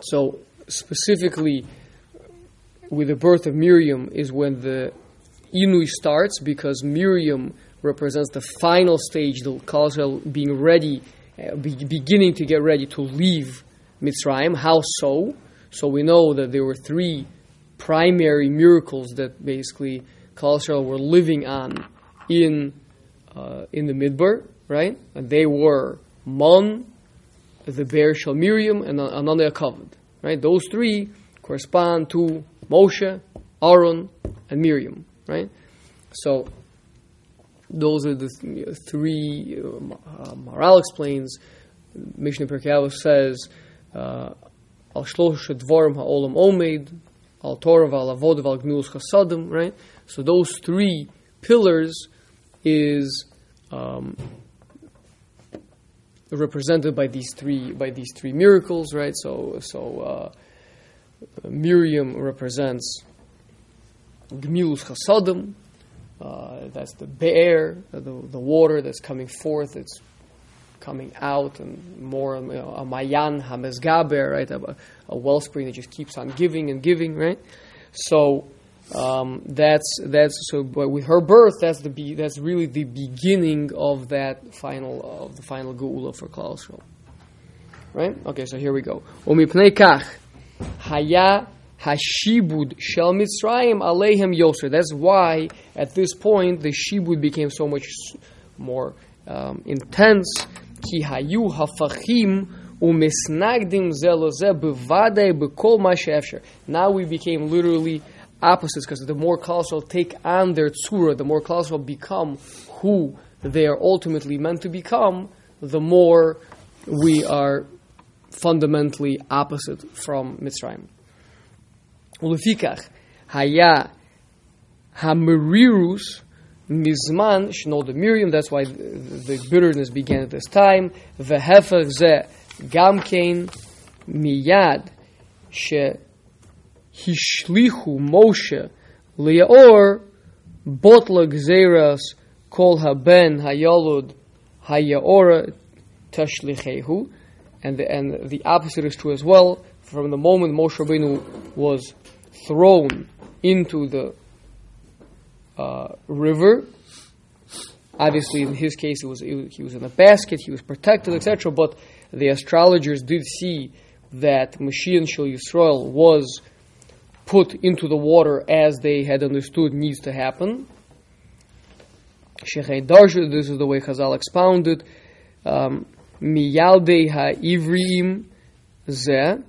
So specifically, with the birth of Miriam is when the Inui starts, because Miriam represents the final stage, the Kalsheil being ready, beginning to get ready to leave Mitzrayim. How so? So we know that there were three primary miracles that basically Kalsheil were living on in the Midbar, right? And they were Mon, the Bereishis Rabbah Miriam, and Ananei HaKavod, right? Those three correspond to Moshe, Aaron, and Miriam, right? So those are the three. Maharal explains, Mishnah Perkei Avos says, Al Shlosh Dvorim Ha'olam Omed, Al Torah V'al Avod V'al Gemul Chasadim, right? So those three pillars is represented by these three miracles, right? So Miriam represents Gemul Chasadim. That's the be'er, the water that's coming forth, it's coming out, and more, a Mayan Hamesgaber, right? A wellspring that just keeps on giving and giving, right? So but with her birth, that's really the beginning of the final ge'ula for Kalsheil, right? Okay, so here we go. Umipnei kach haya hashibud shel Mitzrayim aleihem yoser. That's why at this point the shibud became so much more intense. Ki hayu hafachim umesnagdim ze lo ze bevadai bekol ma she'efshar. Now we became literally opposites, because the more Kalsheil take on their tzura, the more Kalsheil become who they are ultimately meant to become, the more we are fundamentally opposite from Mitzrayim. Ulefikach haya hamarirus mizman shnod Miriam. That's why the bitterness began at this time. Vehefach ze gamkein miyad she Hishlichu Moshe Leor Botla Gzeras Kol Haben Hayalud Hayaora Tashlichehu. And the opposite is true as well. From the moment Moshe Rabbeinu was thrown into the river, obviously in his case he was in a basket, he was protected, etc. But the astrologers did see that Mashiach Shel Yisrael was put into the water as they had understood needs to happen. Shechei Darsh, this is the way Chazal expounded. Miyaldei ha'ivriim zeh.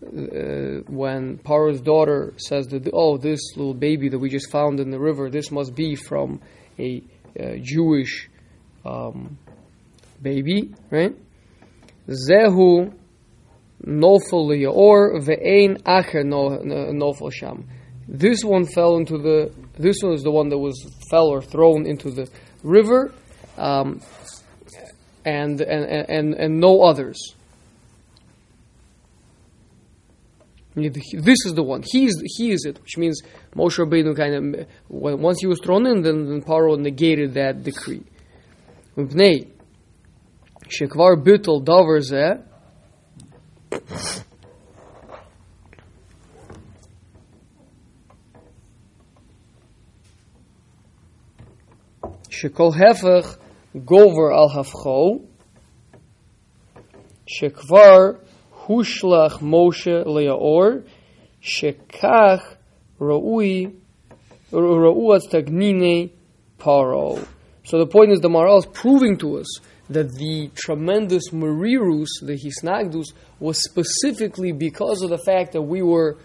When Paro's daughter says that, this little baby that we just found in the river, this must be from a Jewish baby, right? Zehu nofel le'or ve'ein acher nofel sham. This one fell into the. This one is the one that fell or thrown into the river, and no others. This is the one. He is it, which means Moshe Rabbeinu kind of, once he was thrown in, then Paro negated that decree. Mipnei shekvar bitul davar zeh. Shekol hefech gover al hafcho shekvar hushlach Moshe le'or shekach ra'uat tagnine Paro. So the point is, the Maharal is proving to us that the tremendous Marirus, the Hisnagdus, was specifically because of the fact that we were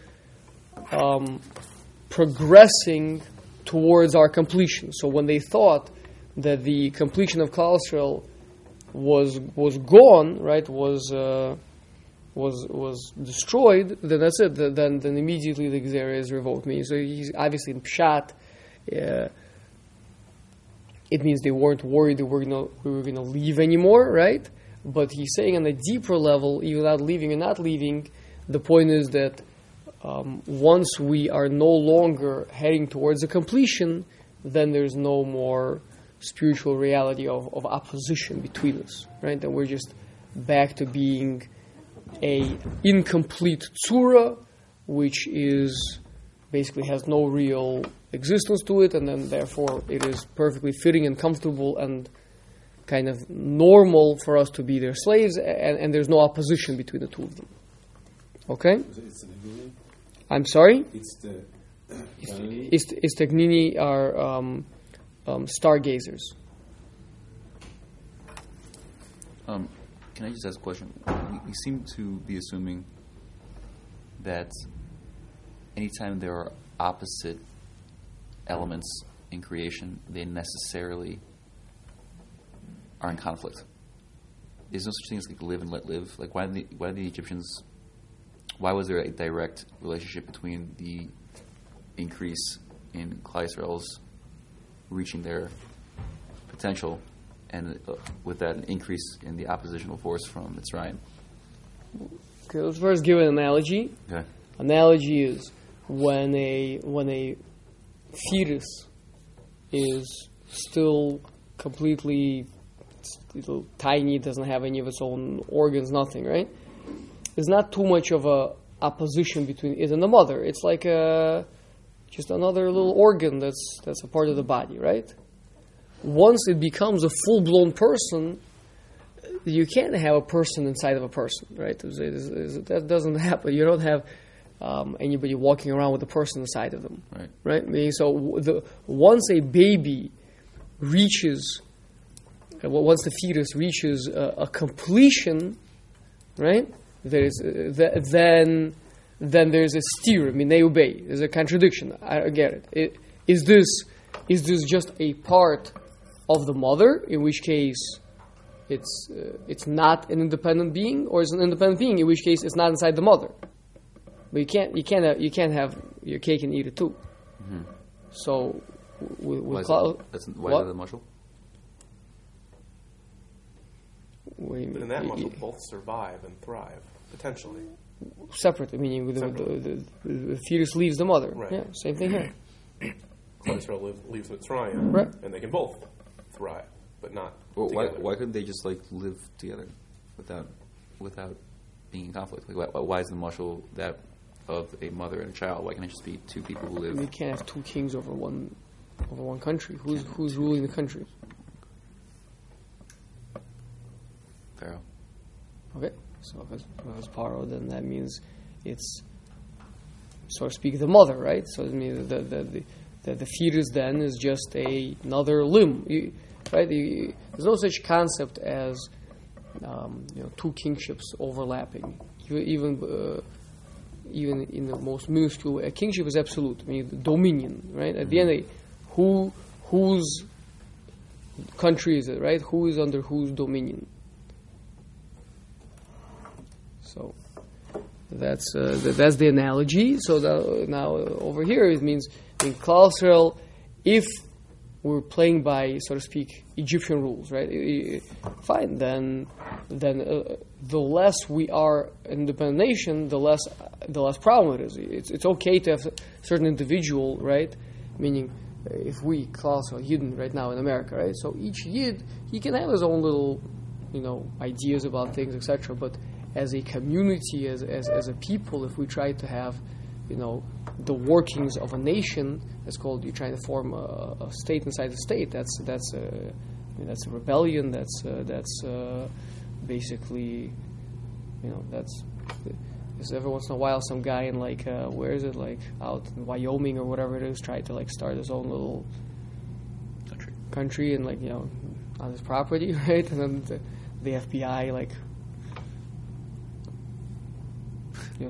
progressing towards our completion. So when they thought that the completion of Kalsheil was gone, right, was destroyed, then that's it. Then immediately the Gzera is revoked. So he's obviously in Pshat. It means they weren't worried that we were going to leave anymore, right? But he's saying on a deeper level, even without leaving or not leaving, the point is that once we are no longer heading towards a completion, then there's no more spiritual reality of opposition between us, right? Then we're just back to being a incomplete Tzura, which is basically has no real existence to it, and then therefore it is perfectly fitting and comfortable and kind of normal for us to be their slaves, and there's no opposition between the two of them. Okay? It's the I'm sorry? Istagnini are stargazers. Can I just ask a question? We seem to be assuming that anytime there are opposite elements in creation, they necessarily are in conflict. There's no such thing as like live and let live. Like why did the Egyptians? Why was there a direct relationship between the increase in Klal Yisrael's reaching their potential and with that an increase in the oppositional force from Mitzrayim? Okay, let's first give an analogy. Okay. Analogy is when a fetus is still completely little tiny, doesn't have any of its own organs, nothing, right? There's not too much of a opposition between it and the mother. It's like just another little organ that's a part of the body, right? Once it becomes a full-blown person, you can't have a person inside of a person, right? That doesn't happen. You don't have anybody walking around with a person inside of them, right? So once a baby reaches... Once the fetus reaches a completion, right? Then there's a steer. They obey. There's a contradiction. I get it. Is this just a part of the mother? In which case, it's not an independent being, or it's an independent being? In which case, it's not inside the mother. But you can't have your cake and eat it too. Mm-hmm. So why is that the mushroom? But in that model, both survive and thrive, potentially. Separately, meaning the fetus leaves the mother. Right. Yeah, same thing here. Cholesterol leaves Mitzrayim, right. And they can both thrive, but not together. Why couldn't they just live together without being in conflict? Why is the mushal that of a mother and a child? Why can't it just be two people who live? You can't have two kings over one country. Who's ruling the country? Paro. Okay, so if it's Paro, then that means it's, so to speak, the mother, right? So it means the fetus then is just another limb, right? There's no such concept as two kingships overlapping. Even in the most minuscule way, a kingship is absolute, dominion, right? At the end, whose country is it, right? Who is under whose dominion? So that's the analogy. So now over here it means in Klal Yisrael, if we're playing by, so to speak, Egyptian rules, right? Fine, then the less we are an independent nation, the less problem it is. It's okay to have a certain individual, right? Meaning, if we Klal Yisrael Yidden right now in America, right? So each Yid he can have his own little, ideas about things, etc. But as a community, as a people, if we try to have, the workings of a nation, that's called you're trying to form a state inside a state. That's a rebellion. That's basically, that's. Because every once in a while, some guy in out in Wyoming or whatever it is, tried to start his own little country and on his property, right? And then the FBI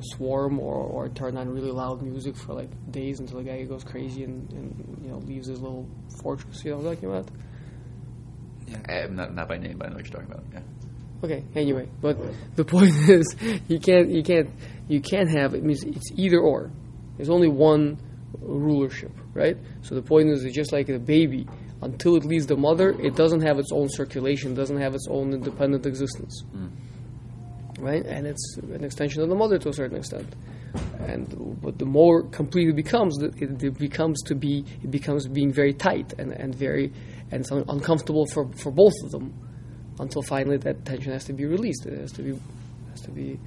swarm or turn on really loud music for days until the guy goes crazy and leaves his little fortress. You know what I'm talking about? Yeah, not by name, but I know what you're talking about. Yeah. Okay. Anyway, but the point is, you can't have. It means it's either or. There's only one rulership, right? So the point is, it's just like a baby. Until it leaves the mother, it doesn't have its own circulation, doesn't have its own independent existence. Mm. Right, and it's an extension of the mother to a certain extent, but the more complete it becomes, it becomes being very tight and so uncomfortable for both of them, until finally that tension has to be released. It has to be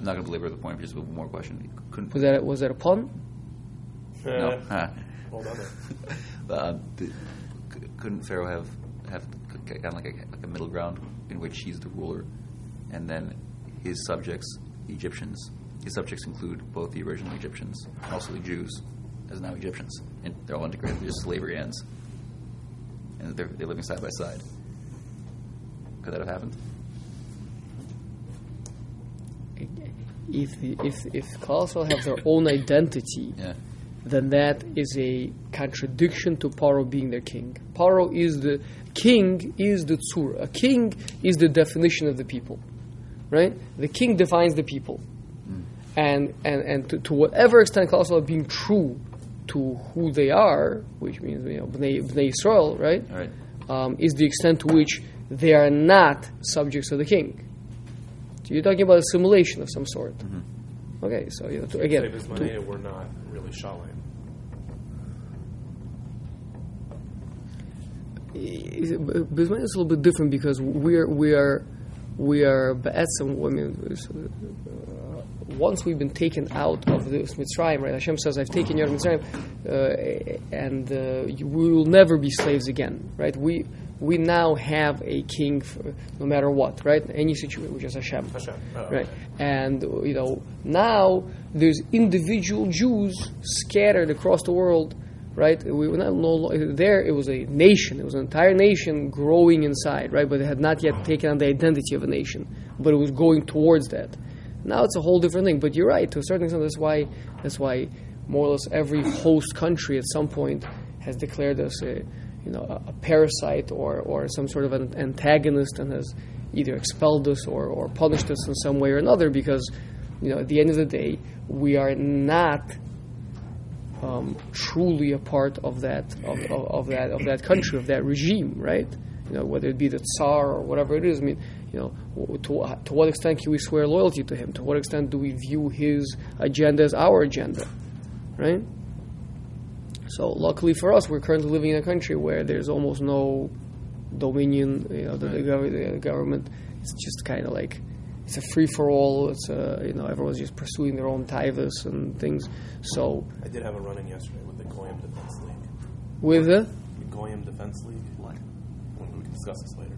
I'm not going to belabor the point, but just one more question. Was that a pun? No. Hold on. Couldn't Pharaoh have kind of like a middle ground in which he's the ruler, and then his subjects, Egyptians, his subjects include both the original Egyptians and also the Jews, as now Egyptians, and they're all integrated. There's slavery ends, and they're living side by side. Could that have happened? If Kalsheil have their own identity, then that is a contradiction to Paro being their king. Paro is the king, is the Tzura. A king is the definition of the people, right? The king defines the people, and to whatever extent Kalsheil being true to who they are, which means Bnei Yisrael, right? All right. Is the extent to which they are not subjects of the king. So you're talking about a simulation of some sort. Mm-hmm. Okay, so again, we're not really Shalim. Bismillah is a little bit different because we are ba'etzim women. Once we've been taken out of this Mitzrayim, right? Hashem says, I've taken you out of Mitzrayim, and we will never be slaves again, right? We now have a king, for, no matter what, right? Any situation, which is Hashem. Right? And now there's individual Jews scattered across the world, right? We were not there. It was a nation. It was an entire nation growing inside, right? But they had not yet taken on the identity of a nation, but it was going towards that. Now it's a whole different thing. But you're right to a certain extent. That's why more or less every host country at some point has declared us a parasite or some sort of an antagonist and has either expelled us or punished us in some way or another because, at the end of the day, we are not truly a part of that country, of that regime, right? Whether it be the Tsar or whatever it is. To what extent can we swear loyalty to him? To what extent do we view his agenda as our agenda, right? So luckily for us, we're currently living in a country where there's almost no dominion. The government, it's just kind of like it's a free for all. It's everyone's just pursuing their own tivus and things. So I did have a run in yesterday with the Goyim Defense League. With the Goyim Defense League. What? We can discuss this later.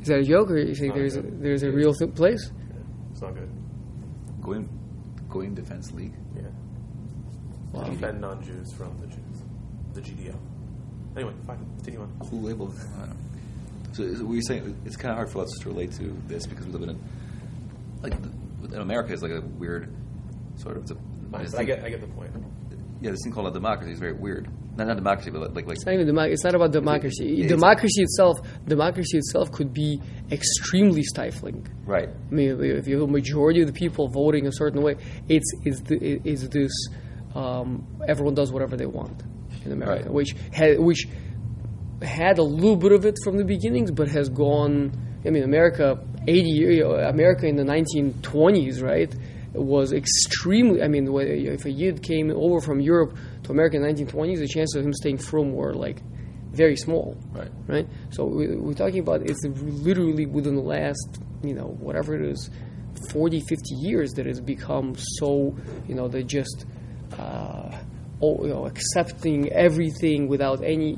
Is that a joke, or you think there's a real place? Yeah, it's not good. Goyim Defense League. Yeah. Wow. Defend non-Jews from the Jews. The GDL. Anyway, fine. Continue on. Who labeled them? I don't know. So we're saying it's kind of hard for us to relate to this because we live in in America is like a weird sort of... I get the point. Yeah, this thing called a democracy is very weird. Not democracy, but like... It's not even democracy. It's not about democracy. Democracy itself could be extremely stifling. Right. I mean, if you have a majority of the people voting a certain way, it's this... everyone does whatever they want in America, right. which had a little bit of it from the beginnings, but has gone. I mean, America in the 1920s, right, was extremely. I mean, if a Yid came over from Europe to America in the 1920s, the chances of him staying from were very small, right. So we're talking about it's literally within the last, whatever it is, 40, 50 years that it's become so. They just. Accepting everything without any,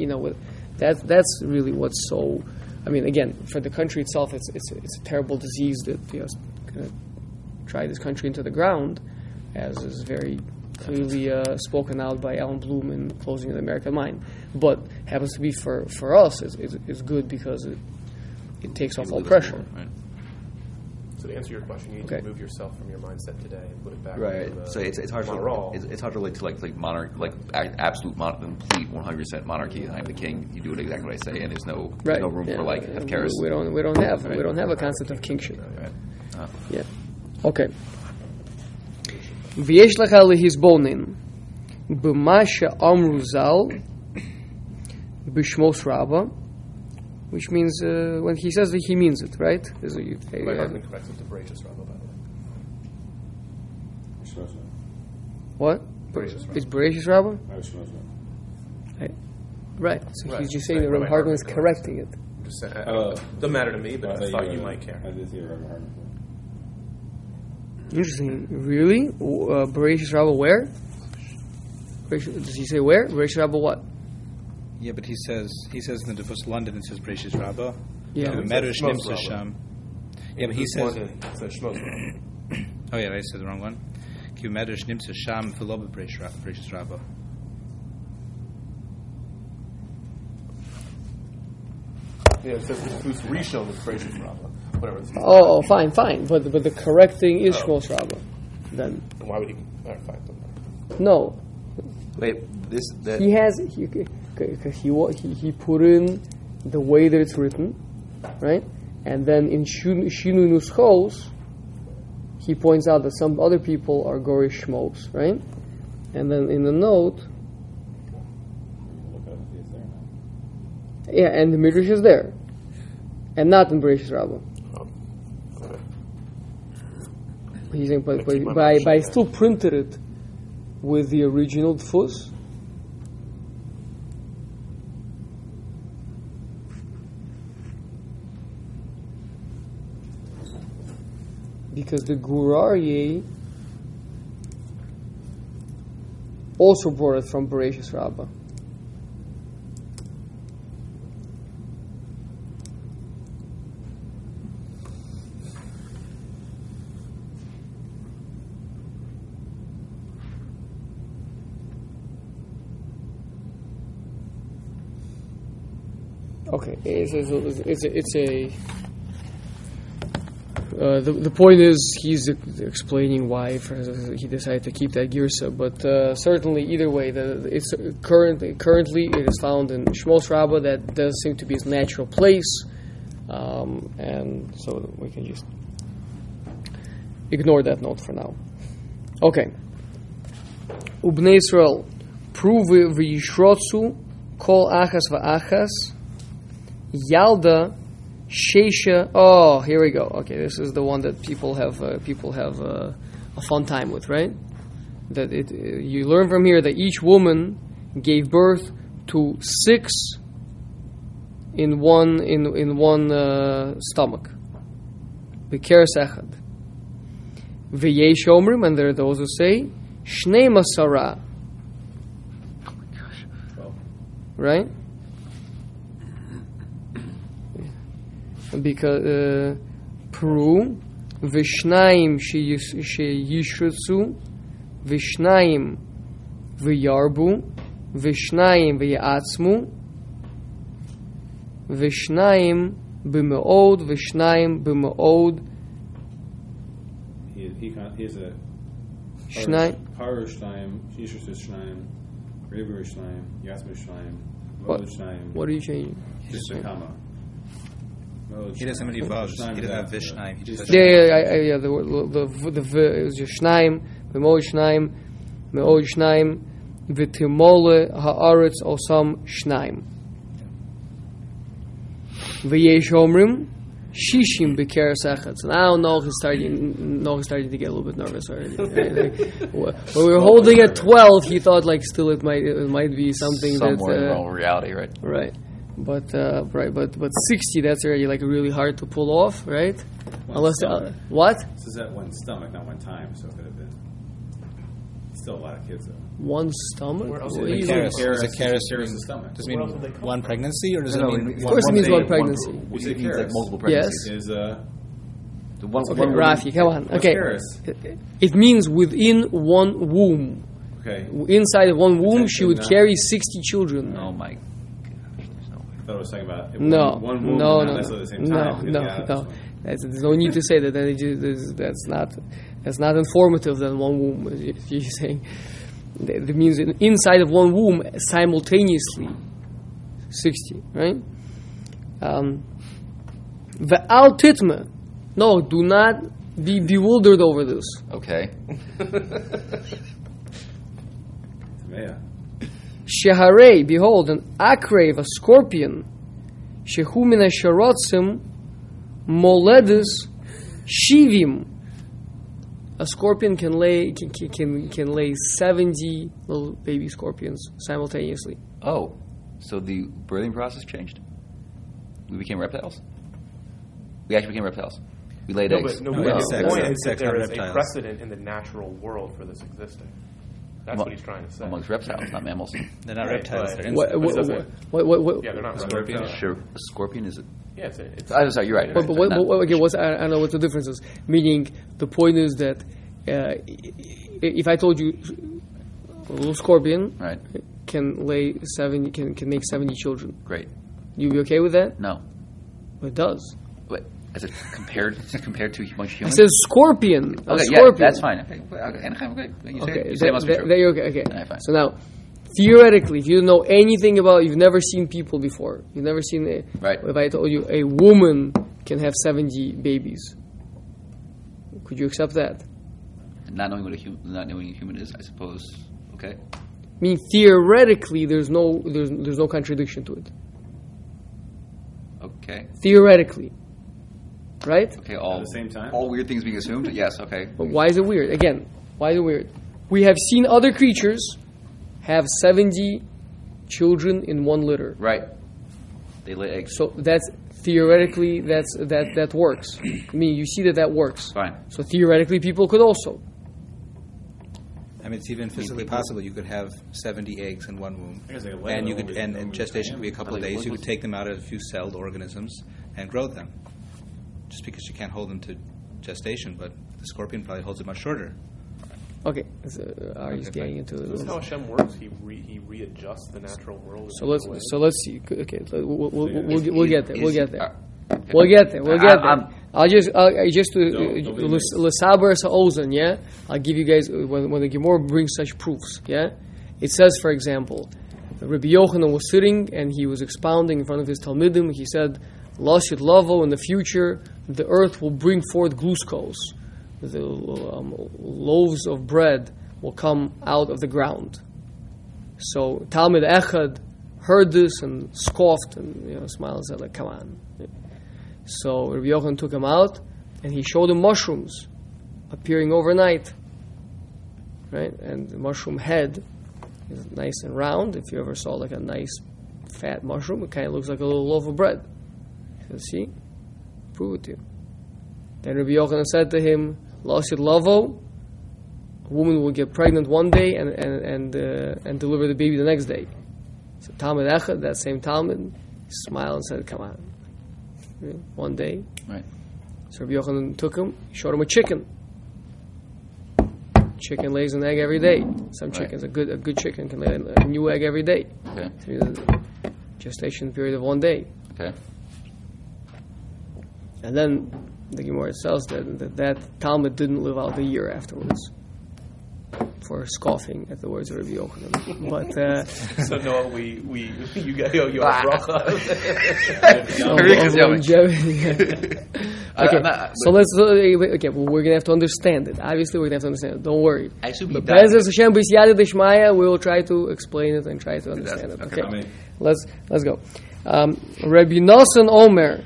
that's really what's so. I mean, again, for the country itself, it's a terrible disease that kind of drive this country into the ground, as is very clearly spoken out by Alan Bloom in Closing of the American Mind. But happens to be for us is good because it takes off all pressure. Right. So to answer your question, you need to remove yourself from your mindset today and put it back. Right. So it's hard Maharal. It's hard to relate to monarchy, absolute complete 100% monarchy. I'm the king. You do it exactly what I say, and there's no room for have carrots. We don't have a concept of kingship. Right. Yeah. Okay. V'yesh lecha lehizbonin b'ma she'amru zal b'shmos rabbah. Which means when he says it, he means it, right? Is it corrected to Bereishis Rabbah, by the way? What? It's Bereishis Rabbah? Right. So he's just saying that Rabbi Hartman is correcting it. Doesn't matter to me, but I thought you might care. I did hear Rabbi Hartman. Interesting. Really? Bereishis Rabbah where? Does he say where? Bereishis Rabbah what? Yeah, but he says in the Defus London it says Bereishis Rabbah. Yeah. Marirus Shemos Rabbah. Yeah, but he says. Oh yeah, I said the wrong one. Ki Marirus Shemos Sham Filoba Bereishis Rabbah. Yeah, it says Defus Rishon with Bereishis Rabbah. Whatever. Oh, fine. But the correct thing is Shemos Rabbah. Then. Why would he clarify that? No. Wait, this that he has he put in the way that it's written, right? And then in Shinu Nuschos, he points out that some other people are Gori Shmos, right? And then in the note, yeah, and the Midrash is there, and not in Bereishis Rabbah. He's saying, but I still printed it with the original Tfus. Because the Gur Arye also brought it from Bereishis Rabbah. Okay, the point is he's explaining why he decided to keep that girsa, but certainly either way, currently it is found in Shemos Rabbah. That does seem to be its natural place, and so we can just ignore that note for now. Okay, Ubnei Yisrael pruve v'yishrotzu kol achas va'achas yalda. Sheisha. Oh, here we go. Okay, this is the one that people have a fun time with, right? That you learn from here that each woman gave birth to 6 in one stomach. B'keres echad. V'yesh omrim, and there are those who say shnei masara. Oh my gosh. Right? Because Peru Vishnaim she Yishutsu Vishnaim Vyarbu Vishnaim Vyatsmu Vishnaim Bimeod Vishnaim Bimeod. He is a Paro Shnaim, Yishutsu Shnaim, Rebu Shnaim, Yatsmu Shnaim, Mode Shnaim. What are you changing? Just a comma. He doesn't have any vavs. He doesn't have vishnaim. Yeah. The v is just shnaim, b'mod shnaim, meod shnaim, v'timole haaretz osam shnaim. V'yesh omrim shishim b'keres echad. So now he's starting to get a little bit nervous already. When we were holding at 12, he thought like still it might be something somewhere in reality, right? Right. But 60, that's already like really hard to pull off, right? Unless this is at one stomach, not one time, so it could have been still a lot of kids though. One stomach? Is a stomach. Does it mean one pregnancy, or does it mean? Of course, it means one pregnancy. It means like multiple pregnancies. Yes. The one. Okay, Rafi, come on. Okay. It means within one womb. Okay. Inside of one womb, she would carry 60 children. Oh my. I was talking about no. There's no need to say that. That's not informative. Than one womb. If you're saying that means inside of one womb simultaneously 60, right? Ve'al titma. No, do not be bewildered over this. Okay. Yeah. Sheharei, behold, an akrave, a scorpion, shehumina sharotzim, moledis, shivim. A scorpion can lay 70 little baby scorpions simultaneously. Oh, so the birthing process changed. We became reptiles. We laid eggs. The point is that there is a precedent in the natural world for this existing. That's what he's trying to say. Amongst reptiles, not mammals. They're not reptiles. They're not reptiles. Sure. A scorpion is a... Yeah, I'm sorry, you're right. I don't know what the difference is. Meaning, the point is that if I told you a little scorpion can make 70 children. Great. You be okay with that? No. But it does. But is it compared to much human? It says scorpion. Scorpion. That's fine. Okay. So now, theoretically, if you don't know anything about, you've never seen people before. You've never seen if I told you a woman can have 70 babies, could you accept that? Not knowing what a human is, I suppose. Okay. I mean, theoretically, there's no contradiction to it. Okay. Theoretically, right? Okay. All at the same time. All weird things being assumed. Yes. Okay. But why is it weird? Again, why is it weird? We have seen other creatures have 70 children in one litter. Right. They lay eggs. So that's theoretically that works. I mean, you see that works. Fine. So theoretically, people could also. I mean, it's even physically possible. You could have 70 eggs in one womb, and you could, and gestation could be a couple of days. You could take them out of a few celled organisms and grow them. Just because you can't hold them to gestation, but the scorpion probably holds it much shorter. Okay, Arye's getting into this. This is how Hashem works. He readjusts the natural world. So let's see. Okay, we'll get there. We'll get there. We'll get there. We'll get there. I'll just l'saber ha'ozen, yeah? I'll give you guys, when the Gemara brings such proofs, yeah? It says, for example, Rabbi Yochanan was sitting and he was expounding in front of his Talmidim. He said, Lashit Lavo, in the future, the earth will bring forth gluskos. The loaves of bread will come out of the ground. So Talmud Echad heard this and scoffed and smiled and said, like, come on. So Rabbi Yochanan took him out, and he showed him mushrooms appearing overnight, right? And the mushroom head is nice and round. If you ever saw like a nice fat mushroom, it kind of looks like a little loaf of bread. He said, see, prove it to you. Then Rabbi Yochanan said to him, Lashit Lavo, a woman will get pregnant one day and deliver the baby the next day. So Talmud Echad, that same Talmud, smiled and said, come on. One day, right? So Rabbi Yochanan took him, showed him a chicken. Chicken lays an egg every day. Some chickens, a good chicken can lay a new egg every day. Okay. Gestation period of one day. Okay. And then the Gemara tells that Talmud didn't live out the year afterwards for scoffing at the words of Rabbi Yochanan. But so no, we you got your bracha. Okay, so let's. Okay, well, we're gonna have to understand it. Obviously, we're gonna have to understand it. Don't worry. But Be'ezras Hashem b'siyata d'shmaya, we will try to explain it and try to understand it. Okay, let's go. Rabbi Nosan Omer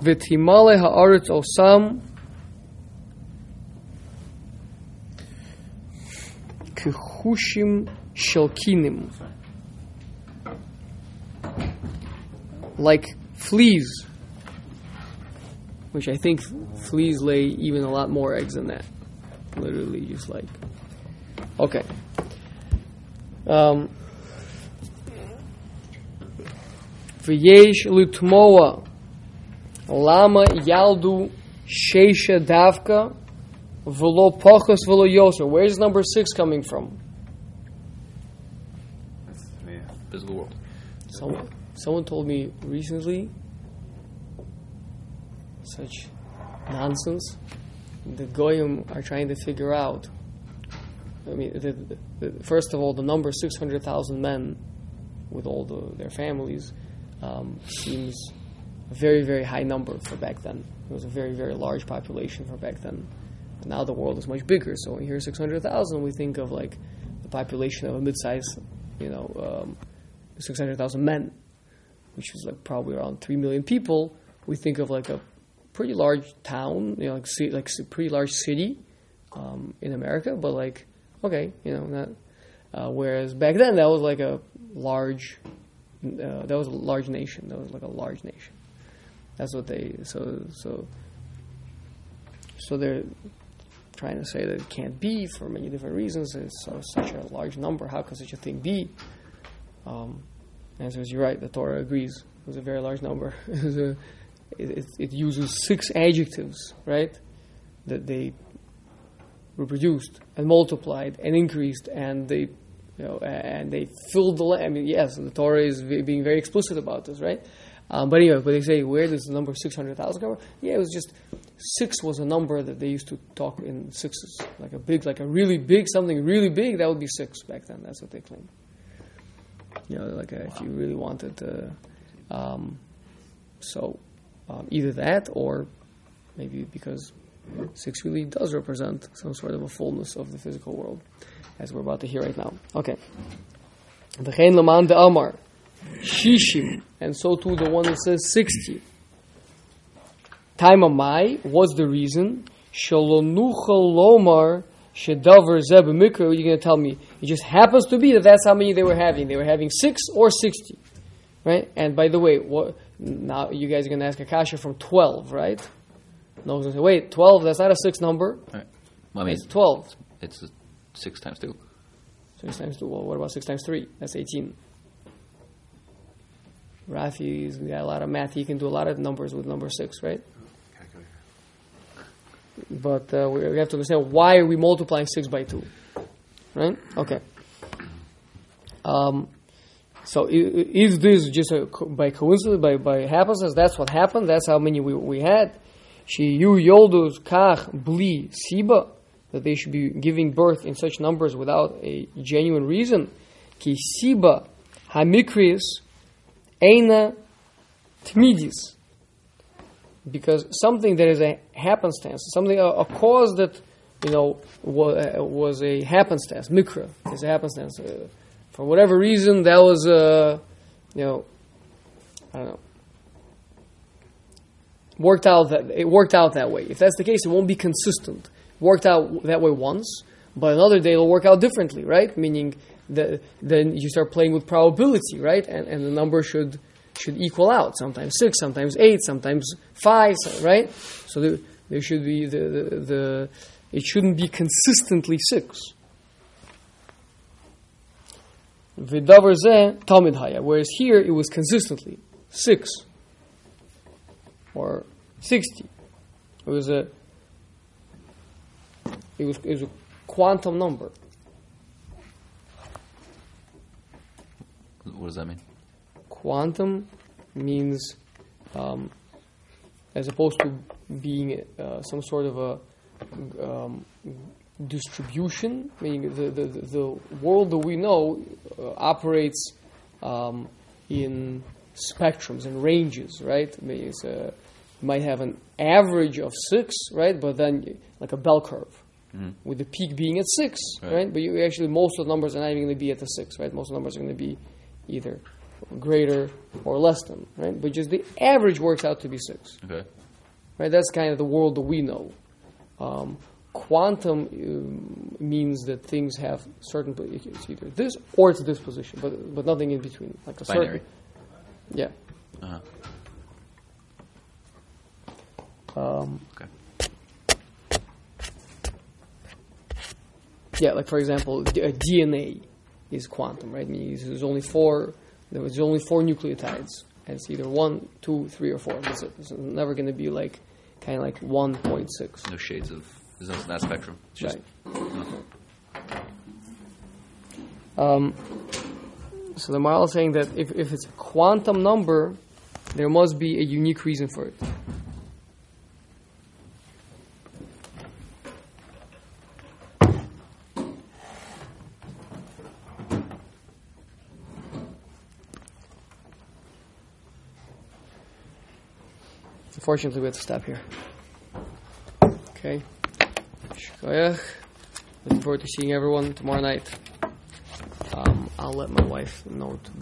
v'timale ha'aretz osam. Kichushim shelkinim, like fleas, which I think fleas lay even a lot more eggs than that. Literally, just like okay. V'yesh l'tmoa lama yaldu sheisha davka. Velo pachos velo yoser. Where is number 6 coming from? Physical world. Someone told me recently such nonsense. The Goyim are trying to figure out. I mean, first of all, the number 600,000 men with all their families seems a very, very high number for back then. It was a very, very large population for back then. Now the world is much bigger, so when you hear 600,000, we think of like the population of a mid-sized, 600,000 men, which is like probably around 3 million people. We think of like a pretty large town, like a pretty large city in America. But like, okay, not. Whereas back then that was like a large, that was a large nation. That's what they so. So they're trying to say that it can't be for many different reasons. It's such a large number. How could such a thing be? And so you're right, the Torah agrees. It was a very large number. It uses 6 adjectives, right? That they reproduced and multiplied and increased, and they, you know, and they filled the land. I mean, yes, the Torah is being very explicit about this, right? But anyway, but they say, where does the number 600,000 come from? Yeah, it was just 6 was a number that they used to talk in sixes, like something really big. That would be 6 back then. That's what they claimed. You know, if you really wanted to, either that, or maybe because 6 really does represent some sort of a fullness of the physical world, as we're about to hear right now. Okay. V'chein l'man de'amar shishim, and so too the one that says 60. Taima mai, was the reason shelo nuchal lomar shedavar zeh b'mikra. You're going to tell me it just happens to be that that's how many they were having. They were having 6 or 60, right? And by the way, now you guys are going to ask a kasha from 12, right? No one's going to say, wait, 12, that's not a 6 number. Right. Well, I mean, it's 12. It's 6 times 2. 6 times 2. Well, what about 6 times 3? That's 18. Rafi's got a lot of math. He can do a lot of numbers with number 6, right? But we have to understand, why are we multiplying 6 by 2? Right? Okay. So is this just by coincidence, by happenstance? That's what happened. That's how many we had. Sheyu yoldus kach bli siba, that they should be giving birth in such numbers without a genuine reason. Ki siba hamikris eina tmidis, because something that is a happenstance, something a cause that was a happenstance. Mikra is a happenstance. For whatever reason, that was worked out that it worked out that way. If that's the case, it won't be consistent. It worked out that way once, but another day it'll work out differently, right? Meaning that then you start playing with probability, right? And the number should equal out. Sometimes 6, sometimes 8, sometimes 5, right? So there should be it shouldn't be consistently 6. V'davar zeh tamid haya, whereas here it was consistently 6 or 60. It was a quantum number. What does that mean? Quantum means, as opposed to being some sort of a distribution, meaning the world that we know operates in spectrums and ranges, right? I mean, you might have an average of 6, right? But then, like a bell curve, with the peak being at 6, right? But you actually, most of the numbers are not even going to be at the 6, right? Most of the numbers are going to be either greater or less than, right? But just the average works out to be 6. Okay. Right? That's kind of the world that we know. Quantum means that things have certain, it's either this or it's this position, but nothing in between, like a binary. Yeah. Uh-huh. Okay. Yeah, like for example, DNA is quantum, right? I mean, there was only four nucleotides, and it's either 1, 2, 3, or 4. It's never going to be like kind of like 1.6. No shades of. There's no that spectrum. It's just, right. So the Maharal is saying that if it's a quantum number, there must be a unique reason for it. Unfortunately, we have to stop here. Okay. Looking forward to seeing everyone tomorrow night. I'll let my wife know to be